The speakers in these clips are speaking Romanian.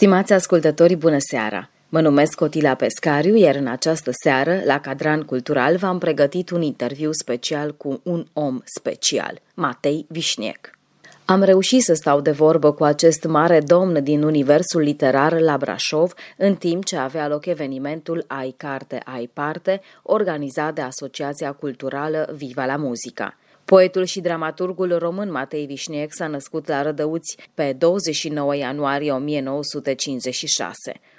Stimați ascultători, bună seara! Mă numesc Cotila Pescariu, iar în această seară, la Cadran Cultural, v-am pregătit un interviu special cu un om special, Matei Vișniec. Am reușit să stau de vorbă cu acest mare domn din universul literar la Brașov, în timp ce avea loc evenimentul Ai Carte Ai Parte, organizat de Asociația Culturală Viva la Muzica. Poetul și dramaturgul român Matei Vișniec s-a născut la Rădăuți pe 29 ianuarie 1956.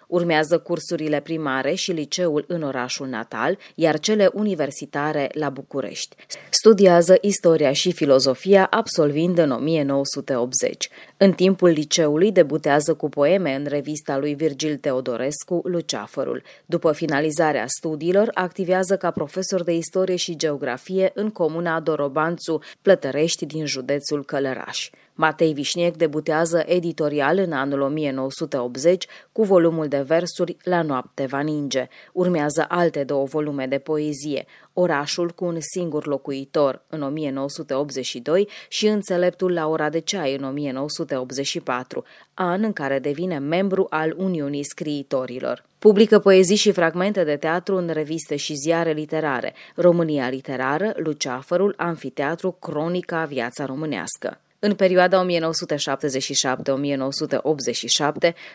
Urmează cursurile primare și liceul în orașul natal, iar cele universitare la București. Studiază istoria și filozofia, absolvind în 1980. În timpul liceului debutează cu poeme în revista lui Virgil Teodorescu, Luceafărul. După finalizarea studiilor, activează ca profesor de istorie și geografie în comuna Dorobanțu, Plătărești din județul Călăraș. Matei Vișniec debutează editorial în anul 1980 cu volumul de versuri La noapte va ninge. Urmează alte două volume de poezie, Orașul cu un singur locuitor în 1982 și Înțeleptul la ora de ceai în 1984, an în care devine membru al Uniunii Scriitorilor. Publică poezii și fragmente de teatru în reviste și ziare literare, România literară, Luceafărul, Amfiteatru, Cronica, Viața românească. În perioada 1977-1987,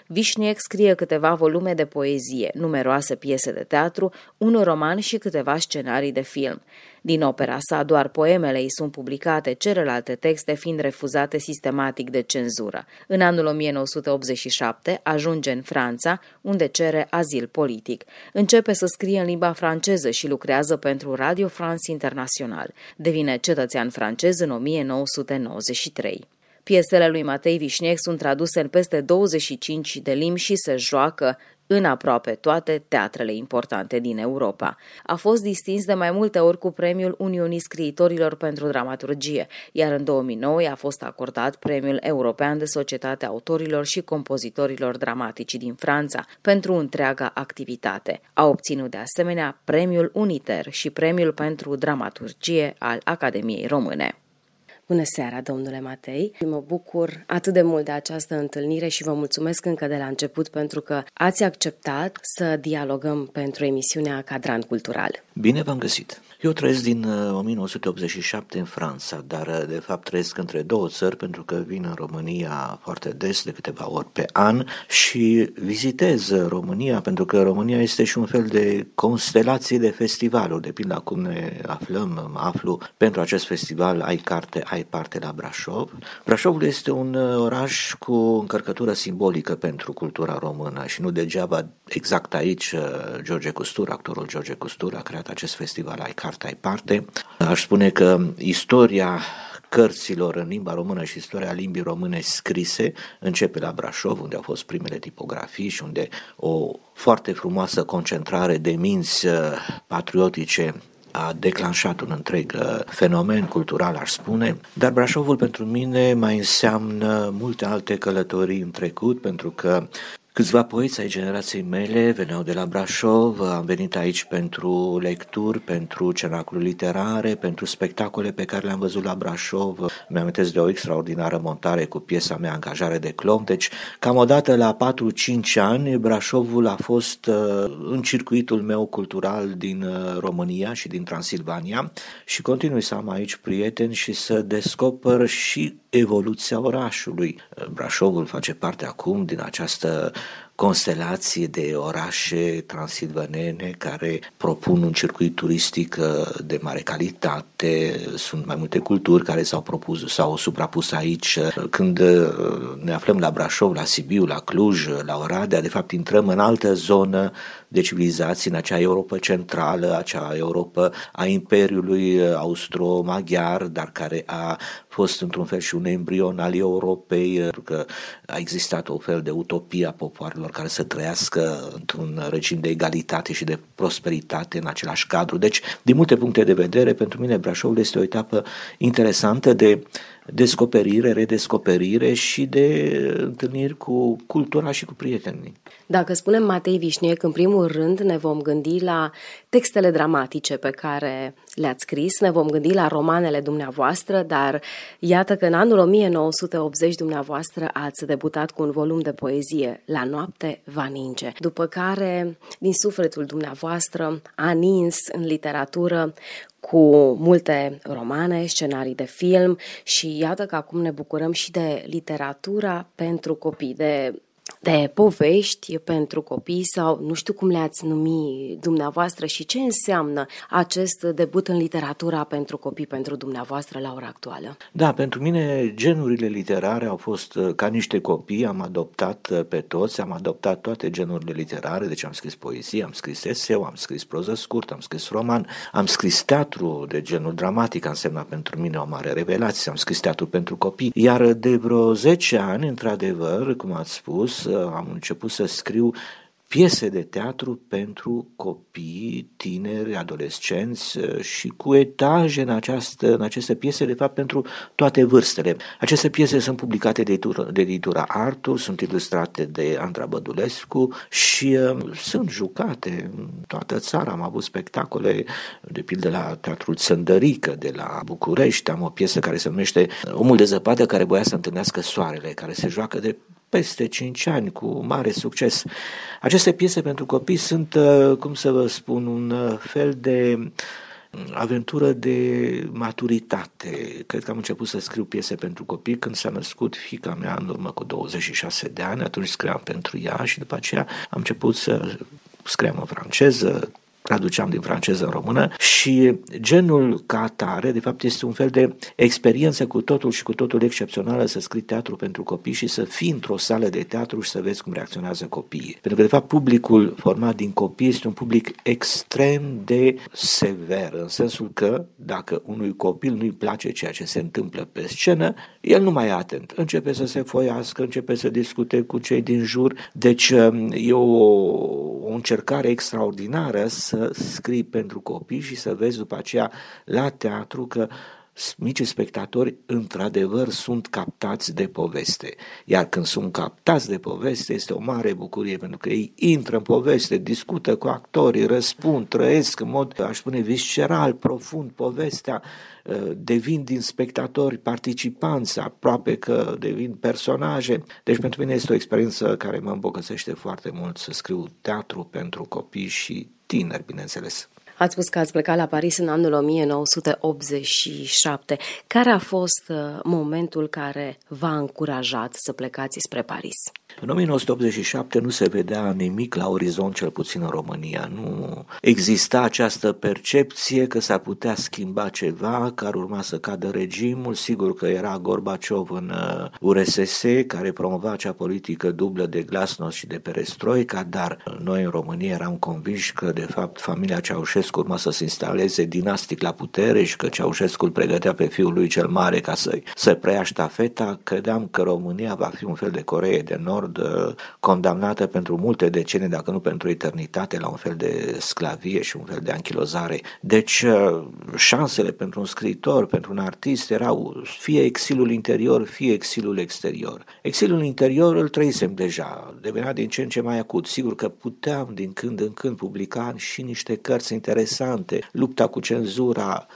Vișniec scrie câteva volume de poezie, numeroase piese de teatru, un roman și câteva scenarii de film. Din opera sa, doar poemele îi sunt publicate, celelalte texte fiind refuzate sistematic de cenzură. În anul 1987 ajunge în Franța, unde cere azil politic. Începe să scrie în limba franceză și lucrează pentru Radio France International. Devine cetățean francez în 1993. Piesele lui Matei Vișniec sunt traduse în peste 25 de limbi și se joacă în aproape toate teatrele importante din Europa. A fost distins de mai multe ori cu premiul Uniunii Scriitorilor pentru dramaturgie, iar în 2009 i-a fost acordat premiul european de Societatea Autorilor și Compozitorilor Dramatici din Franța pentru întreaga activitate. A obținut de asemenea premiul Uniter și premiul pentru dramaturgie al Academiei Române. Bună seara, domnule Matei! Mă bucur atât de mult de această întâlnire și vă mulțumesc încă de la început pentru că ați acceptat să dialogăm pentru emisiunea Cadran Cultural. Bine v-am găsit! Eu trăiesc din 1987 în Franța, dar de fapt trăiesc între două țări pentru că vin în România foarte des, de câteva ori pe an, și vizitez România pentru că România este și un fel de constelație de festivaluri. Depinde acum ne aflăm, mă aflu pentru acest festival Ai Carte Ai Parte la Brașov. Brașovul este un oraș cu încărcătură simbolică pentru cultura română și nu degeaba exact aici actorul George Custur a creat acest festival Ai Carte Ai Parte. Aș spune că istoria cărților în limba română și istoria limbii române scrise începe la Brașov, unde au fost primele tipografii și unde o foarte frumoasă concentrare de minți patriotice a declanșat un întreg fenomen cultural, aș spune, dar Brașovul pentru mine mai înseamnă multe alte călătorii în trecut, pentru că câțiva poeți ai generației mele veneau de la Brașov, am venit aici pentru lecturi, pentru cenacluri literare, pentru spectacole pe care le-am văzut la Brașov. Mi-am amintesc de o extraordinară montare cu piesa mea Angajare de Clon. Deci, cam odată la 4-5 ani, Brașovul a fost în circuitul meu cultural din România și din Transilvania și continui să am aici prieteni și să descoper și evoluția orașului. Brașovul face parte acum din această constelație de orașe transilvanene care propun un circuit turistic de mare calitate. Sunt mai multe culturi care s-au suprapus aici. Când ne aflăm la Brașov, la Sibiu, la Cluj, la Oradea, de fapt intrăm în altă zonă de civilizații, în acea Europa centrală, acea Europa a Imperiului Austro-Maghiar, dar care a fost într-un fel și un embrion al Europei, pentru că a existat o fel de utopie a popoarelor care să trăiască într-un regim de egalitate și de prosperitate în același cadru. Deci, din multe puncte de vedere, pentru mine Brașovul este o etapă interesantă de descoperire, redescoperire și de întâlniri cu cultura și cu prietenii. Dacă spunem Matei Vișniec, în primul rând ne vom gândi la textele dramatice pe care le-ați scris, ne vom gândi la romanele dumneavoastră, dar iată că în anul 1980 dumneavoastră ați debutat cu un volum de poezie, La noapte va ninge, după care din sufletul dumneavoastră a nins în literatură cu multe romane, scenarii de film și iată că acum ne bucurăm și de literatura pentru copii, de povești pentru copii sau nu știu cum le-ați numi dumneavoastră și ce înseamnă acest debut în literatura pentru copii pentru dumneavoastră la ora actuală. Da, pentru mine genurile literare au fost ca niște copii, am adoptat pe toți, am adoptat toate genurile literare, deci am scris poezie, am scris eseu, am scris proză scurt, am scris roman, am scris teatru de genul dramatic, a însemnat pentru mine o mare revelație, am scris teatru pentru copii, iar de vreo 10 ani, într-adevăr, cum ați spus, am început să scriu piese de teatru pentru copii, tineri, adolescenți și cu etaje în aceste piese, de fapt, pentru toate vârstele. Aceste piese sunt publicate de editura Artur, sunt ilustrate de Andra Bădulescu și sunt jucate în toată țara. Am avut spectacole, de pildă la Teatrul Țândărică, de la București, am o piesă care se numește Omul de zăpadă care voia să întâlnească soarele, care se joacă de peste 5 ani, cu mare succes. Aceste piese pentru copii sunt, cum să vă spun, un fel de aventură de maturitate. Cred că am început să scriu piese pentru copii când s-a născut fiica mea în urmă cu 26 de ani, atunci scriam pentru ea și după aceea am început să scriam în franceză, traduceam din franceză în română și genul ca atare, de fapt, este un fel de experiență cu totul și cu totul excepțională să scrii teatru pentru copii și să fii într-o sală de teatru și să vezi cum reacționează copiii. Pentru că, de fapt, publicul format din copii este un public extrem de sever, în sensul că dacă unui copil nu-i place ceea ce se întâmplă pe scenă, el nu mai e atent. Începe să se foiască, începe să discute cu cei din jur. Deci e o încercare extraordinară să scrii pentru copii și să vezi după aceea la teatru că micii spectatori într-adevăr sunt captați de poveste. Iar când sunt captați de poveste este o mare bucurie, pentru că ei intră în poveste, discută cu actorii, răspund, trăiesc în mod, aș spune, visceral, profund povestea, devin din spectatori participanți, aproape că devin personaje. Deci pentru mine este o experiență care mă îmbogățește foarte mult să scriu teatru pentru copii și tineri, bineînțeles. Ați spus că ați plecat la Paris în anul 1987. Care a fost momentul care v-a încurajat să plecați spre Paris? În 1987 nu se vedea nimic la orizont, cel puțin în România. Nu exista această percepție că s-ar putea schimba ceva, că ar urma să cadă regimul. Sigur că era Gorbaciov în URSS, care promova acea politică dublă de glasnost și de perestroica, dar noi în România eram convinși că, de fapt, familia Ceaușescu urma să se instaleze dinastic la putere și că Ceaușescu îl pregătea pe fiul lui cel mare ca să preia ștafeta. Credeam că România va fi un fel de Coreea de Nord, condamnată pentru multe decenii, dacă nu pentru eternitate, la un fel de sclavie și un fel de anchilozare. Deci șansele pentru un scriitor, pentru un artist erau fie exilul interior, fie exilul exterior. Exilul interior îl trăisem deja, devenea din ce în ce mai acut. Sigur că puteam din când în când publica și niște cărți interesante. Lupta cu cenzura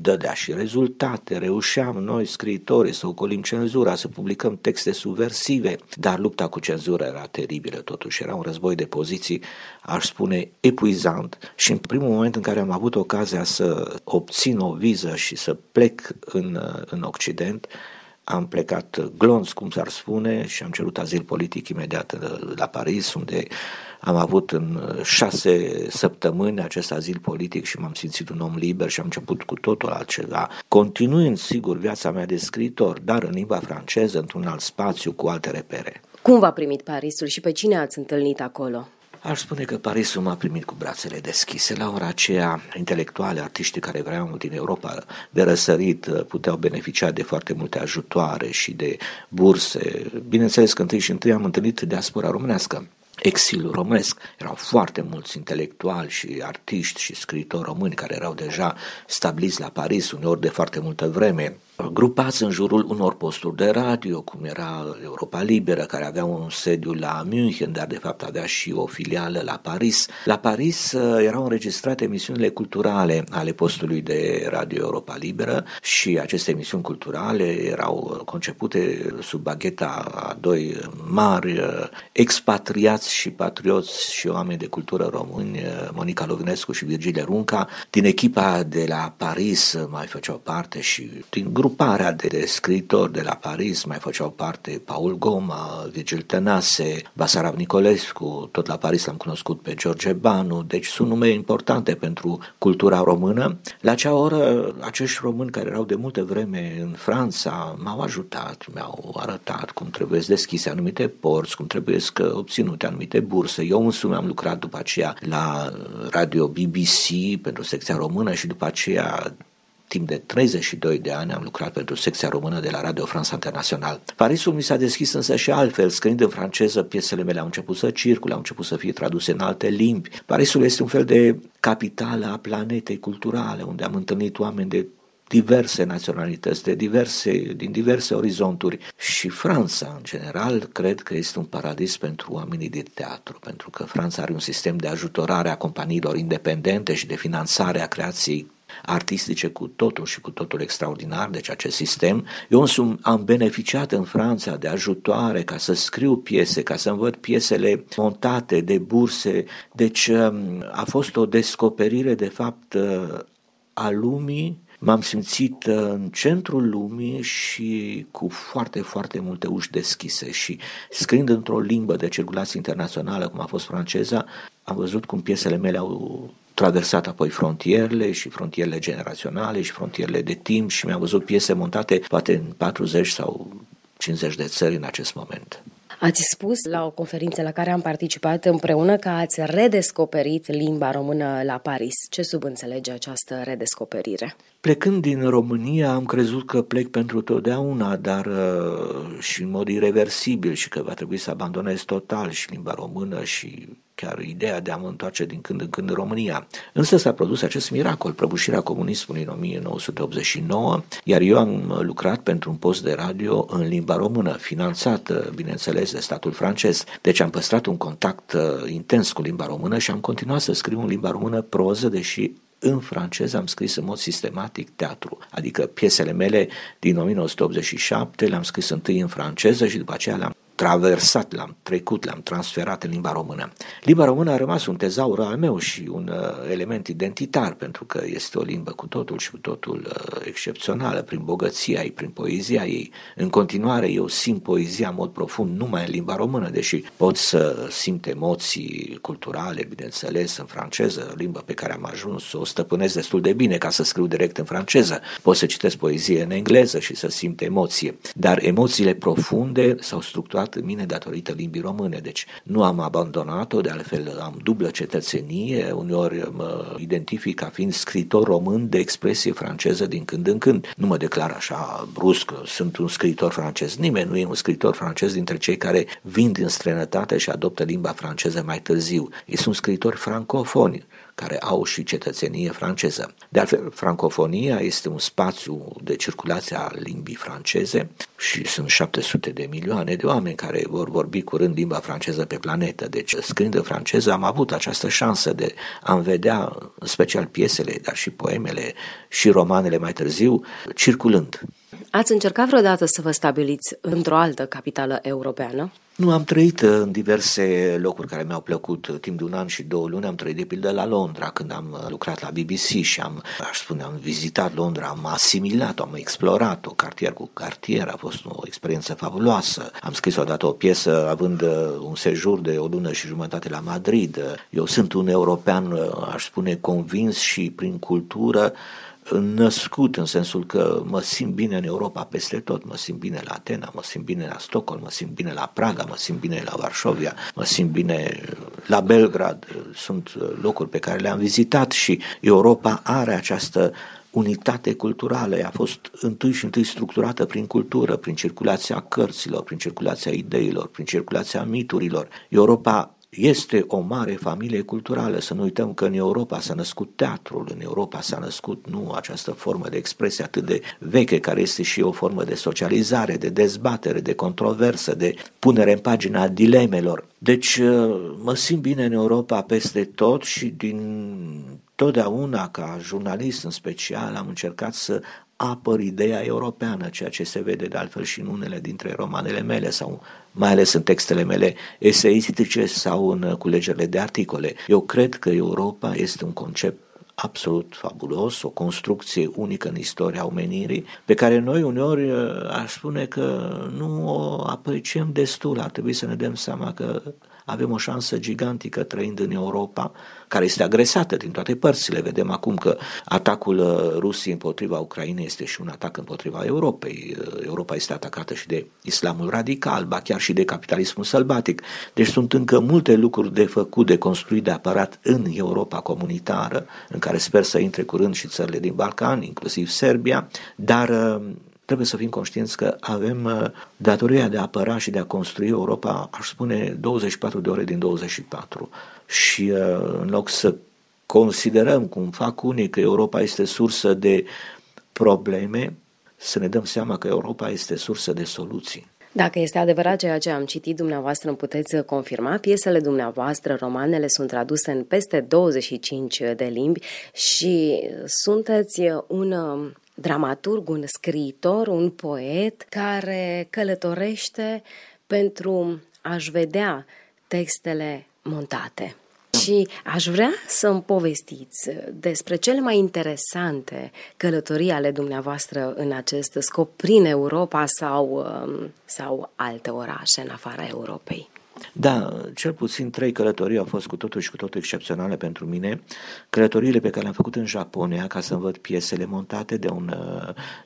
dădea și rezultate, reușeam noi scriitorii să ocolim cenzura, să publicăm texte subversive, dar lupta cu cenzura era teribilă totuși, era un război de poziții, aș spune, epuizant și în primul moment în care am avut ocazia să obțin o viză și să plec în Occident, am plecat glonț, cum s-ar spune, și am cerut azil politic imediat la Paris, unde am avut în 6 săptămâni acest azil politic și m-am simțit un om liber și am început cu totul altceva, continuând, sigur, viața mea de scriitor, dar în limba franceză, într-un alt spațiu, cu alte repere. Cum v-a primit Parisul și pe cine ați întâlnit acolo? Aș spune că Parisul m-a primit cu brațele deschise. La ora aceea, intelectuali, artiștii care vreau din Europa de răsărit puteau beneficia de foarte multe ajutoare și de burse. Bineînțeles că întâi și întâi am întâlnit diaspora românească, exilul românesc. Erau foarte mulți intelectuali și artiști și scriitori români care erau deja stabiliți la Paris, uneori de foarte multă vreme, grupați în jurul unor posturi de radio, cum era Europa Liberă, care avea un sediu la München, dar de fapt avea și o filială la Paris. La Paris erau înregistrate emisiunile culturale ale postului de radio Europa Liberă și aceste emisiuni culturale erau concepute sub bagheta a doi mari expatriați și patrioți și oameni de cultură români, Monica Lovnescu și Virgil Runca. Din echipa de la Paris mai făceau parte și din gruparea de scriitori de la Paris mai făceau parte Paul Goma, Virgil Tănase, Basarab Nicolescu, tot la Paris l-am cunoscut pe George Banu, deci sunt nume importante pentru cultura română. La acea oră, acești români care erau de multe vreme în Franța m-au ajutat, mi-au arătat cum trebuie să deschise anumite porți, cum trebuie să obținute anumite burse. Eu însumi am lucrat după aceea la radio BBC pentru secția română și după aceea timp de 32 de ani am lucrat pentru secția română de la Radio France International. Parisul mi s-a deschis însă și altfel, scriind în franceză, piesele mele au început să circule, au început să fie traduse în alte limbi. Parisul este un fel de capitală a planetei culturale, unde am întâlnit oameni de diverse naționalități, din diverse orizonturi. Și Franța, în general, cred că este un paradis pentru oamenii de teatru, pentru că Franța are un sistem de ajutorare a companiilor independente și de finanțare a creației artistice cu totul și cu totul extraordinar. Deci acest sistem, eu însumi am beneficiat în Franța de ajutoare ca să scriu piese, ca să învăț piesele montate, de burse. Deci a fost o descoperire de fapt a lumii. M-am simțit în centrul lumii și cu foarte, foarte multe uși deschise și scriind într-o limbă de circulație internațională, cum a fost franceza, am văzut cum piesele mele au traversat apoi frontierele și frontierele generaționale și frontierele de timp și mi-am văzut piese montate poate în 40 sau 50 de țări în acest moment. Ați spus la o conferință la care am participat împreună că ați redescoperit limba română la Paris. Ce subînțelege această redescoperire? Plecând din România am crezut că plec pentru totdeauna, dar și în mod irreversibil și că va trebui să abandonez total și limba română și chiar ideea de a mă întoarce din când în când în România. Însă s-a produs acest miracol, prăbușirea comunismului în 1989, iar eu am lucrat pentru un post de radio în limba română, finanțat, bineînțeles, de statul francez. Deci am păstrat un contact intens cu limba română și am continuat să scriu în limba română proză, deși în franceză am scris în mod sistematic teatru, adică piesele mele din 1987 le-am scris întâi în franceză și după aceea le-am traversat, l-am trecut, l-am transferat în limba română. Limba română a rămas un tezaur al meu și un element identitar, pentru că este o limbă cu totul și cu totul excepțională, prin bogăția ei, prin poezia ei. În continuare eu simt poezia în mod profund numai în limba română, deși pot să simt emoții culturale, bineînțeles, în franceză, o limbă pe care am ajuns să o stăpânesc destul de bine ca să scriu direct în franceză. Pot să citesc poezie în engleză și să simt emoție, dar emoțiile profunde s-au structurat în mine datorită limbii române, deci nu am abandonat-o, de altfel am dublă cetățenie, uneori mă identific ca fiind scriitor român de expresie franceză din când în când. Nu mă declar așa brusc, sunt un scriitor francez, nimeni nu e un scriitor francez dintre cei care vin din străinătate și adoptă limba franceză mai târziu. Ei sunt scriitori francofoni, care au și cetățenie franceză. De altfel, francofonia este un spațiu de circulație a limbii franceze și sunt 700 de milioane de oameni care vor vorbi curând limba franceză pe planetă. Deci, scriind în franceză, am avut această șansă de a-mi vedea, în special piesele, dar și poemele și romanele mai târziu, circulând. Ați încercat vreodată să vă stabiliți într-o altă capitală europeană? Nu, am trăit în diverse locuri care mi-au plăcut. Timp de 1 an și 2 luni am trăit de pildă la Londra, când am lucrat la BBC și am vizitat Londra, am asimilat-o, am explorat-o, cartier cu cartier, a fost o experiență fabuloasă. Am scris odată o piesă având un sejur de 1 lună și jumătate la Madrid. Eu sunt un european, aș spune, convins și prin cultură născut, în sensul că mă simt bine în Europa peste tot, mă simt bine la Atena, mă simt bine la Stockholm, mă simt bine la Praga, mă simt bine la Varșovia, mă simt bine la Belgrad, sunt locuri pe care le-am vizitat și Europa are această unitate culturală, a fost întâi și întâi structurată prin cultură, prin circulația cărților, prin circulația ideilor, prin circulația miturilor. Europa este o mare familie culturală, să nu uităm că în Europa s-a născut teatrul, în Europa s-a născut această formă de expresie atât de veche, care este și o formă de socializare, de dezbatere, de controversă, de punere în pagina dilemelor. Deci mă simt bine în Europa peste tot și totdeauna, ca jurnalist în special, am încercat să apăr ideea europeană, ceea ce se vede de altfel și în unele dintre romanele mele sau mai ales în textele mele eseistice sau în culegerile de articole. Eu cred că Europa este un concept absolut fabulos, o construcție unică în istoria omenirii, pe care noi uneori aș spune că nu o apreciem destul, ar trebui să ne dăm seama că avem o șansă gigantică trăind în Europa, care este agresată din toate părțile. Vedem acum că atacul Rusiei împotriva Ucrainei este și un atac împotriva Europei. Europa este atacată și de islamul radical, ba chiar și de capitalismul sălbatic. Deci sunt încă multe lucruri de făcut, de construit, de apărat în Europa comunitară, în care sper să intre curând și țările din Balcani, inclusiv Serbia, dar trebuie să fim conștienți că avem datoria de a apăra și de a construi Europa, aș spune, 24 de ore din 24. Și în loc să considerăm, cum fac unii, că Europa este sursă de probleme, să ne dăm seama că Europa este sursă de soluții. Dacă este adevărat ceea ce am citit, dumneavoastră îmi puteți confirma. Piesele dumneavoastră, romanele, sunt traduse în peste 25 de limbi și sunteți un dramaturg, un scriitor, un poet care călătorește pentru a-și vedea textele montate. Și aș vrea să-mi povestiți despre cele mai interesante călătorii ale dumneavoastră în acest scop prin Europa sau alte orașe în afara Europei. Da, cel puțin 3 călătorii au fost cu totul excepționale pentru mine. Călătoriile pe care le-am făcut în Japonia ca să învăț piesele montate de un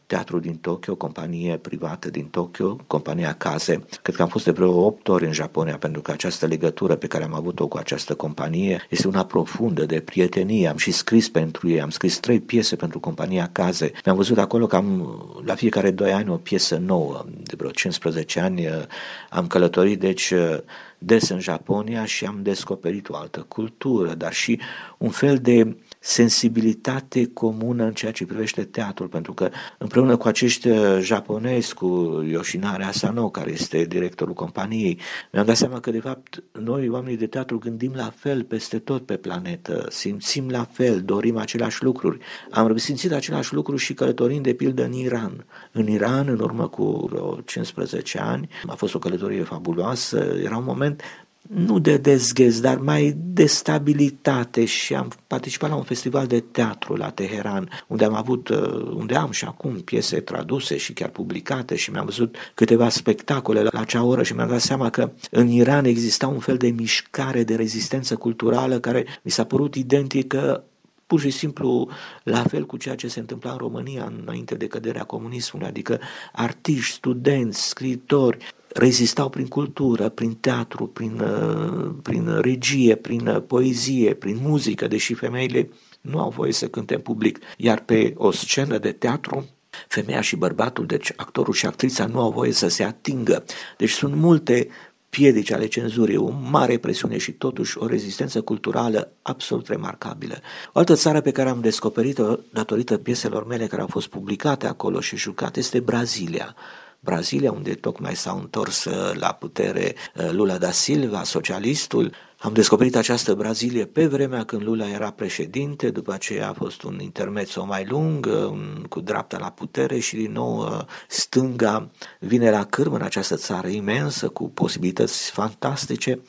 teatru din Tokyo, companie privată din Tokyo, compania Kaze. Cred că am fost de vreo 8 ori în Japonia, pentru că această legătură pe care am avut-o cu această companie este una profundă de prietenie. Am și scris pentru ei, am scris 3 piese pentru compania Kaze. Mi-am văzut acolo că am la fiecare 2 ani o piesă nouă. De vreo 15 ani am călătorit, deci des în Japonia și am descoperit o altă cultură, dar și un fel de sensibilitate comună în ceea ce privește teatrul, pentru că împreună cu acești japonezi, cu Yoshinari Asano, care este directorul companiei, mi-am dat seama că de fapt noi, oamenii de teatru, gândim la fel peste tot pe planetă, simțim la fel, dorim aceleași lucruri. Am simțit același lucru și călătorind, de pildă, în Iran. În Iran, în urmă cu vreo 15 ani, a fost o călătorie fabuloasă, era un moment nu de dezghez, dar mai de stabilitate și am participat la un festival de teatru la Teheran, unde am și acum piese traduse și chiar publicate și mi-am văzut câteva spectacole la acea oră și mi-am dat seama că în Iran exista un fel de mișcare de rezistență culturală care mi s-a părut identică, pur și simplu la fel cu ceea ce se întâmpla în România înainte de căderea comunismului, adică artiști, studenți, scriitori rezistau prin cultură, prin teatru, prin regie, prin poezie, prin muzică, deși femeile nu au voie să cânte în public, iar pe o scenă de teatru, femeia și bărbatul, deci actorul și actrița, nu au voie să se atingă. Deci sunt multe piedici ale cenzurii, o mare presiune și totuși o rezistență culturală absolut remarcabilă. O altă țară pe care am descoperit-o datorită pieselor mele care au fost publicate acolo și jucate este Brazilia. Brazilia, unde tocmai s-a întors la putere Lula da Silva, socialistul. Am descoperit această Brazilie pe vremea când Lula era președinte, după aceea a fost un intermezzo mai lung, cu dreapta la putere și din nou stânga vine la cârmă în această țară imensă, cu posibilități fantastice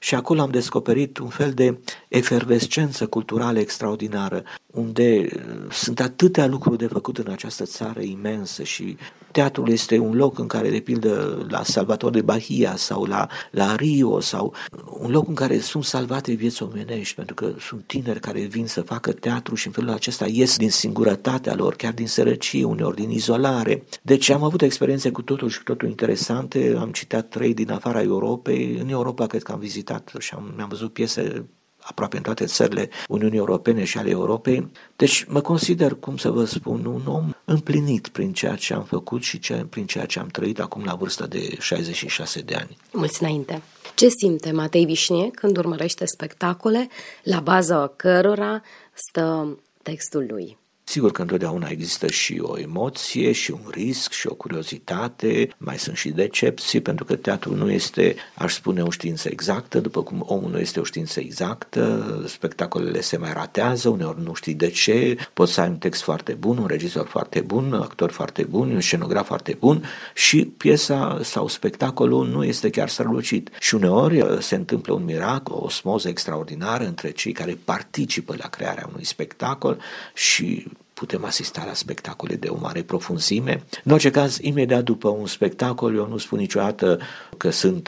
și acolo am descoperit un fel de efervescență culturală extraordinară, unde sunt atâtea lucruri de făcut în această țară imensă și teatrul este un loc în care, de pildă, la Salvador de Bahia sau la Rio, sau un loc în care care sunt salvate vieți omenești, pentru că sunt tineri care vin să facă teatru și în felul acesta ies din singurătatea lor, chiar din sărăcie, uneori din izolare. Deci am avut experiențe cu totul și cu totul interesante, am citat 3 din afara Europei, în Europa cred că am vizitat și mi-am văzut piese aproape în toate țările Uniunii Europene și ale Europei. Deci mă consider, cum să vă spun, un om împlinit prin ceea ce am făcut și prin ceea ce am trăit acum la vârsta de 66 de ani. Mulți înainte! Ce simte Matei Vișniec când urmărește spectacole la baza cărora stă textul lui? Sigur că întotdeauna există și o emoție, și un risc, și o curiozitate, mai sunt și decepții, pentru că teatrul nu este, aș spune, o știință exactă, după cum omul nu este o știință exactă, spectacolele se mai ratează, uneori nu știi de ce, poți să ai un text foarte bun, un regizor foarte bun, un actor foarte bun, un scenograf foarte bun și piesa sau spectacolul nu este chiar strălucit. Și uneori se întâmplă un miracol, o osmoză extraordinară între cei care participă la crearea unui spectacol și putem asista la spectacole de o mare profunzime. În orice caz, imediat după un spectacol, eu nu spun niciodată că sunt,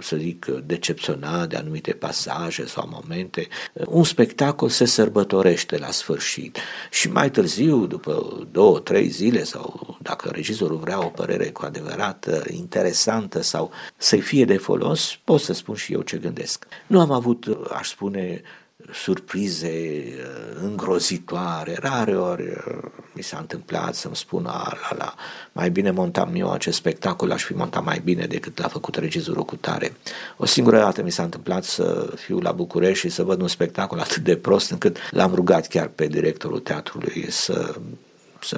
să zic, decepționat de anumite pasaje sau momente. Un spectacol se sărbătorește la sfârșit și mai târziu, după 2-3 zile sau dacă regizorul vrea o părere cu adevărat interesantă sau să-i fie de folos, pot să spun și eu ce gândesc. Nu am avut, aș spune, surprize îngrozitoare, rare ori mi s-a întâmplat să-mi spună mai bine montam eu acest spectacol, aș fi montat mai bine decât l-a făcut regizorul cu tare. O singură dată mi s-a întâmplat să fiu la București și să văd un spectacol atât de prost încât l-am rugat chiar pe directorul teatrului să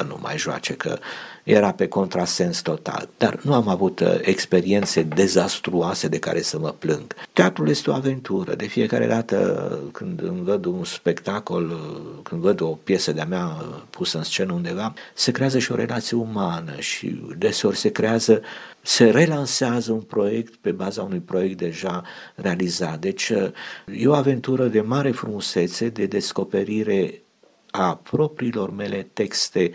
nu mai joace, că era pe contrasens total. Dar nu am avut experiențe dezastruoase de care să mă plâng. Teatrul este o aventură. De fiecare dată când îmi văd un spectacol, când văd o piesă de-a mea pusă în scenă undeva, se creează și o relație umană și deseori se relansează un proiect pe baza unui proiect deja realizat. Deci e o aventură de mare frumusețe, de descoperire a propriilor mele texte,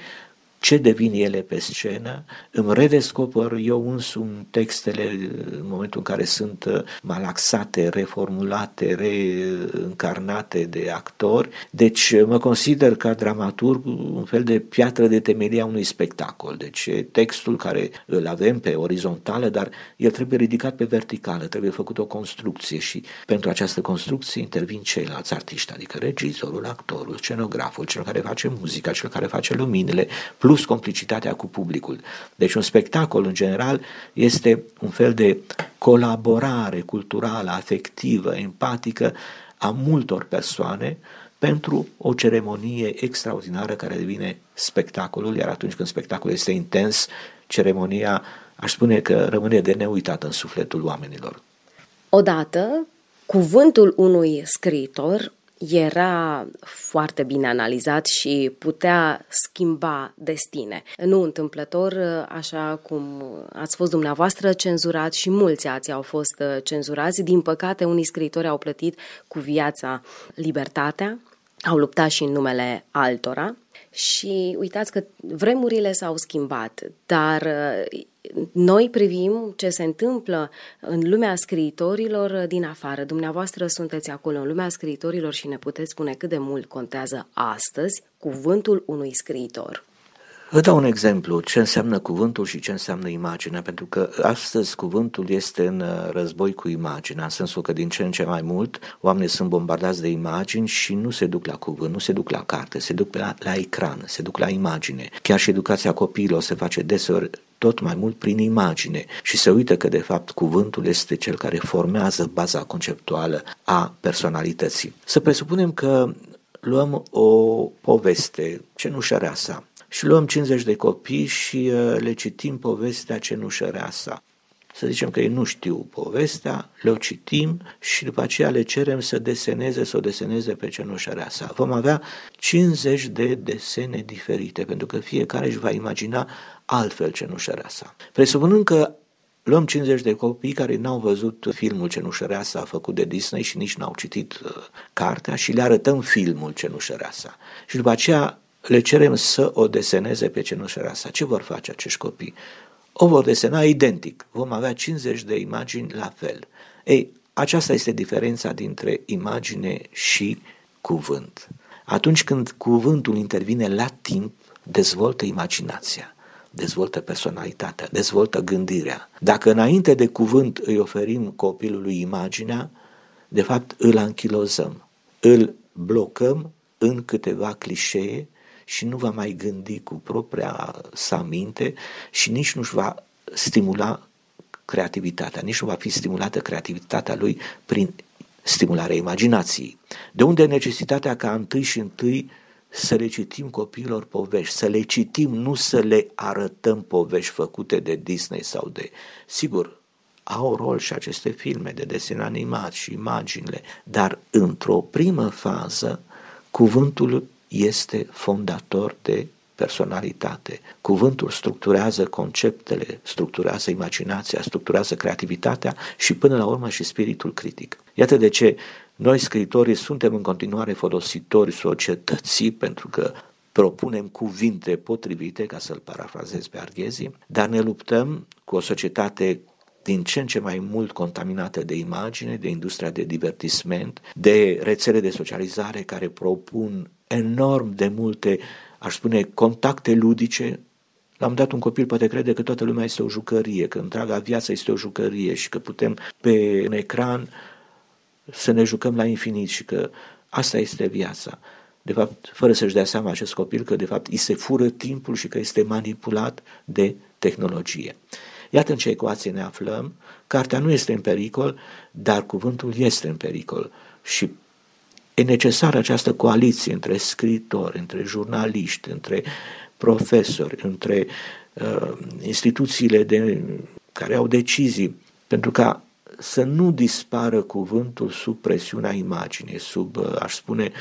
ce devin ele pe scenă, îmi redescoper eu însumi textele în momentul în care sunt malaxate, reformulate, reîncarnate de actori, deci mă consider ca dramaturg un fel de piatră de temelie a unui spectacol, deci textul care îl avem pe orizontală, dar el trebuie ridicat pe verticală, trebuie făcut o construcție și pentru această construcție intervin ceilalți artiști, adică regizorul, actorul, scenograful, cel care face muzica, cel care face luminile, plus complicitatea cu publicul. Deci un spectacol, în general, este un fel de colaborare culturală, afectivă, empatică a multor persoane pentru o ceremonie extraordinară care devine spectacolul, iar atunci când spectacolul este intens, ceremonia, aș spune că rămâne de neuitat în sufletul oamenilor. Odată, cuvântul unui scriitor era foarte bine analizat și putea schimba destine. Nu întâmplător, așa cum ați fost dumneavoastră cenzurat și mulți alții au fost cenzurați. Din păcate, unii scriitori au plătit cu viața libertatea, au luptat și în numele altora și uitați că vremurile s-au schimbat, dar noi privim ce se întâmplă în lumea scriitorilor din afară. Dumneavoastră sunteți acolo în lumea scriitorilor și ne puteți spune cât de mult contează astăzi cuvântul unui scriitor. Vă dau un exemplu, ce înseamnă cuvântul și ce înseamnă imaginea, pentru că astăzi cuvântul este în război cu imaginea, în sensul că din ce în ce mai mult oamenii sunt bombardați de imagini și nu se duc la cuvânt, nu se duc la carte, se duc la ecran, se duc la imagine. Chiar și educația copiilor se face deseori tot mai mult prin imagine și se uită că de fapt cuvântul este cel care formează baza conceptuală a personalității. Să presupunem că luăm o poveste, Cenușăreasa, și luăm 50 de copii și le citim povestea Cenușăreasa. Să zicem că ei nu știu povestea, le-o citim și după aceea le cerem să o deseneze pe Cenușăreasa. Vom avea 50 de desene diferite, pentru că fiecare își va imagina altfel Cenușăreasa. Presupunând că luăm 50 de copii care n-au văzut filmul Cenușăreasa făcut de Disney și nici n-au citit cartea și le arătăm filmul Cenușăreasa. Și după aceea le cerem să o deseneze pe Cenușăreasa. Ce vor face acești copii? O vor desena identic. Vom avea 50 de imagini la fel. Ei, Aceasta este diferența dintre imagine și cuvânt. Atunci când cuvântul intervine la timp, dezvoltă imaginația, dezvoltă personalitatea, dezvoltă gândirea. Dacă înainte de cuvânt îi oferim copilului imaginea, de fapt îl anchilozăm, îl blocăm în câteva clișee și nu va mai gândi cu propria sa minte și nici nu-și va stimula creativitatea, nici nu va fi stimulată creativitatea lui prin stimularea imaginației. De unde necesitatea ca întâi și întâi să le citim copiilor povești, să le citim, nu să le arătăm povești făcute de Disney sau de... Sigur, au rol și aceste filme de desen animat și imaginile, dar într-o primă fază cuvântul este fondator de personalitate. Cuvântul structurează conceptele, structurează imaginația, structurează creativitatea și până la urmă și spiritul critic. Iată de ce noi scriitorii suntem în continuare folositori societății, pentru că propunem cuvinte potrivite, ca să-l parafrazez pe Arghezi, dar ne luptăm cu o societate din ce în ce mai mult contaminată de imagine, de industria de divertisment, de rețele de socializare care propun enorm de multe, aș spune, contacte ludice. La un dat un copil poate crede că toată lumea este o jucărie, că întreaga viață este o jucărie și că putem pe un ecran să ne jucăm la infinit și că asta este viața. De fapt, fără să-și dea seama acest copil că de fapt îi se fură timpul și că este manipulat de tehnologie. Iată în ce ecuație ne aflăm. Cartea nu este în pericol, dar cuvântul este în pericol și e necesară această coaliție între scriitori, între jurnaliști, între profesori, între instituțiile care au decizii, pentru ca să nu dispară cuvântul sub presiunea imaginii, sub, aș spune,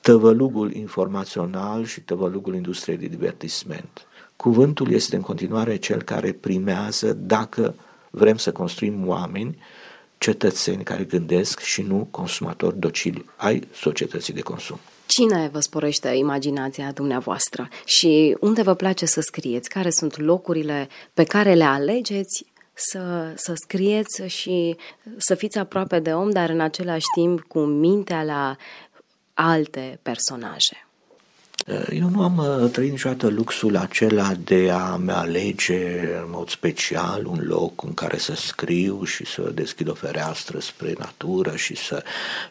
tăvălugul informațional și tăvălugul industriei de divertisment. Cuvântul este în continuare cel care primează dacă vrem să construim oameni, cetățeni care gândesc și nu consumatori docili ai societății de consum. Cine vă sporește imaginația dumneavoastră și unde vă place să scrieți? Care sunt locurile pe care le alegeți să scrieți și să fiți aproape de om, dar în același timp cu mintea la alte personaje? Eu nu am trăit niciodată luxul acela de a-mi alege în mod special un loc în care să scriu și să deschid o fereastră spre natură și să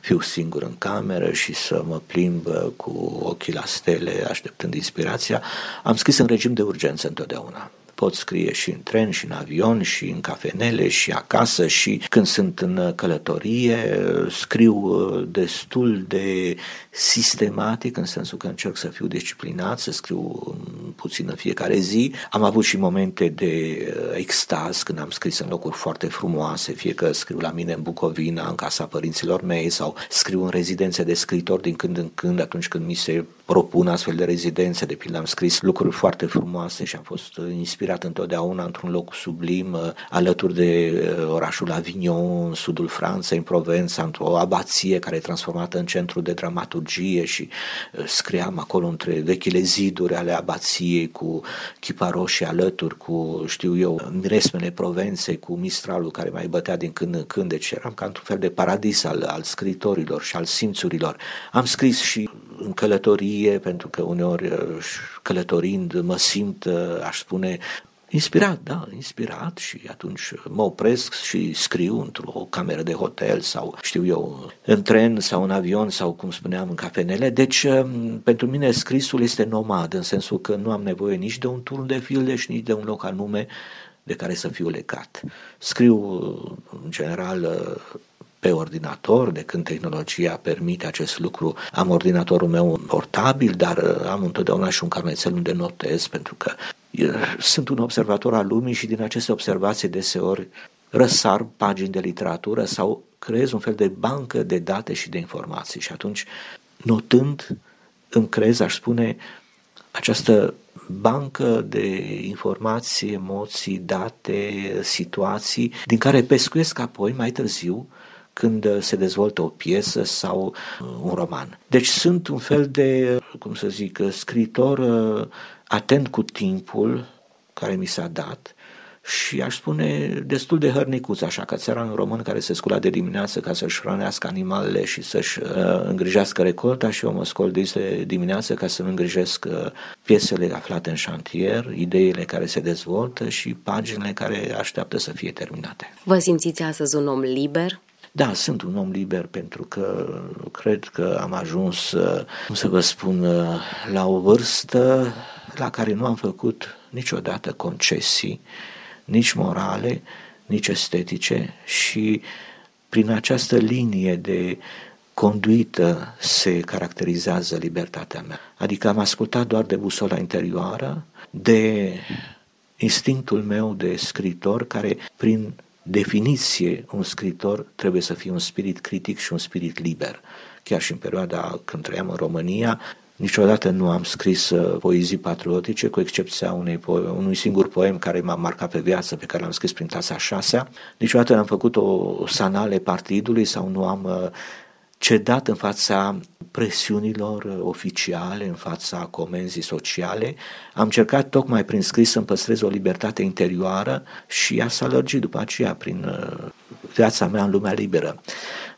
fiu singur în cameră și să mă plimb cu ochii la stele așteptând inspirația. Am scris în regim de urgență întotdeauna. Pot scrie și în tren, și în avion, și în cafenele, și acasă, și când sunt în călătorie. Scriu destul de sistematic, în sensul că încerc să fiu disciplinat, să scriu puțin în fiecare zi. Am avut și momente de extaz când am scris în locuri foarte frumoase, fie că scriu la mine în Bucovina, în casa părinților mei, sau scriu în rezidențe de scriitori din când în când, atunci când mi se propun astfel de rezidențe. De pildă, am scris lucruri foarte frumoase și am fost inspirat întotdeauna într-un loc sublim, alături de orașul Avignon, în sudul Franței, în Provența, într-o abație care e transformată în centru de dramaturgie și scriam acolo între vechile ziduri ale abației cu chiparoșii alături, cu, știu eu, miresmele Provenței, cu mistralul care mai bătea din când în când. Deci eram ca într-un fel de paradis al scriitorilor și al simțurilor. Am scris și în călătorie, pentru că uneori călătorind mă simt, aș spune, inspirat și atunci mă opresc și scriu într-o cameră de hotel sau, știu eu, în tren sau în avion sau, cum spuneam, în cafenele. Deci, pentru mine scrisul este nomad, în sensul că nu am nevoie nici de un turn de filde și nici de un loc anume de care să fiu legat. Scriu, în general, pe ordinator, de când tehnologia permite acest lucru. Am ordinatorul meu portabil, dar am întotdeauna și un carnețel unde notez, pentru că sunt un observator al lumii și din aceste observații deseori răsar pagini de literatură sau creez un fel de bancă de date și de informații și atunci, notând, îmi creez, aș spune, această bancă de informații, emoții, date, situații, din care pescuiesc apoi mai târziu când se dezvoltă o piesă sau un roman. Deci sunt un fel de, cum să zic, scriitor atent cu timpul care mi s-a dat și aș spune destul de hărnicuț, așa ca țăranul român care se scula de dimineață ca să-și hrănească animalele și să-și îngrijească recolta, și eu mă scol de dimineață ca să-mi îngrijesc piesele aflate în șantier, ideile care se dezvoltă și paginile care așteaptă să fie terminate. Vă simțiți astăzi un om liber? Da, sunt un om liber pentru că cred că am ajuns, cum să vă spun, la o vârstă la care nu am făcut niciodată concesii, nici morale, nici estetice, și prin această linie de conduită se caracterizează libertatea mea. Adică am ascultat doar de busola interioară, de instinctul meu de scriitor, care prin definiție un scriitor trebuie să fie un spirit critic și un spirit liber. Chiar și în perioada când trăiam în România, niciodată nu am scris poezii patriotice, cu excepția unui singur poem care m-a marcat pe viață, pe care l-am scris prin clasa 6-a. Niciodată n-am făcut o sanale partidului sau nu am cedat în fața presiunilor oficiale, în fața comenzii sociale. Am încercat tocmai prin scris să-mi păstrez o libertate interioară și ea s-a lărgit după aceea prin viața mea în lumea liberă.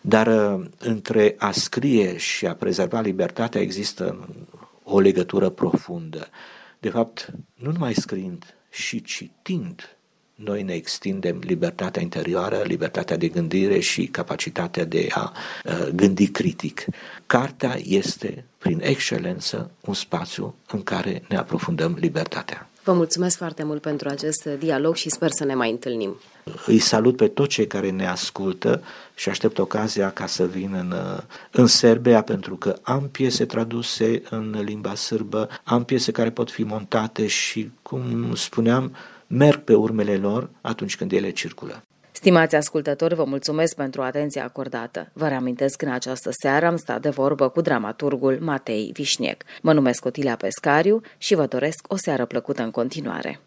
Dar între a scrie și a prezerva libertatea există o legătură profundă. De fapt, nu numai scriind, și citind, noi ne extindem libertatea interioară, libertatea de gândire și capacitatea de a gândi critic. Cartea este, prin excelență, un spațiu în care ne aprofundăm libertatea. Vă mulțumesc foarte mult pentru acest dialog și sper să ne mai întâlnim. Îi salut pe toți cei care ne ascultă și aștept ocazia ca să vin în Serbia, pentru că am piese traduse în limba sârbă, am piese care pot fi montate și, cum spuneam, merg pe urmele lor atunci când ele circulă. Stimați ascultători, vă mulțumesc pentru atenția acordată. Vă reamintesc că în această seară am stat de vorbă cu dramaturgul Matei Vișniec. Mă numesc Cotila Pescariu și vă doresc o seară plăcută în continuare.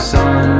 sun.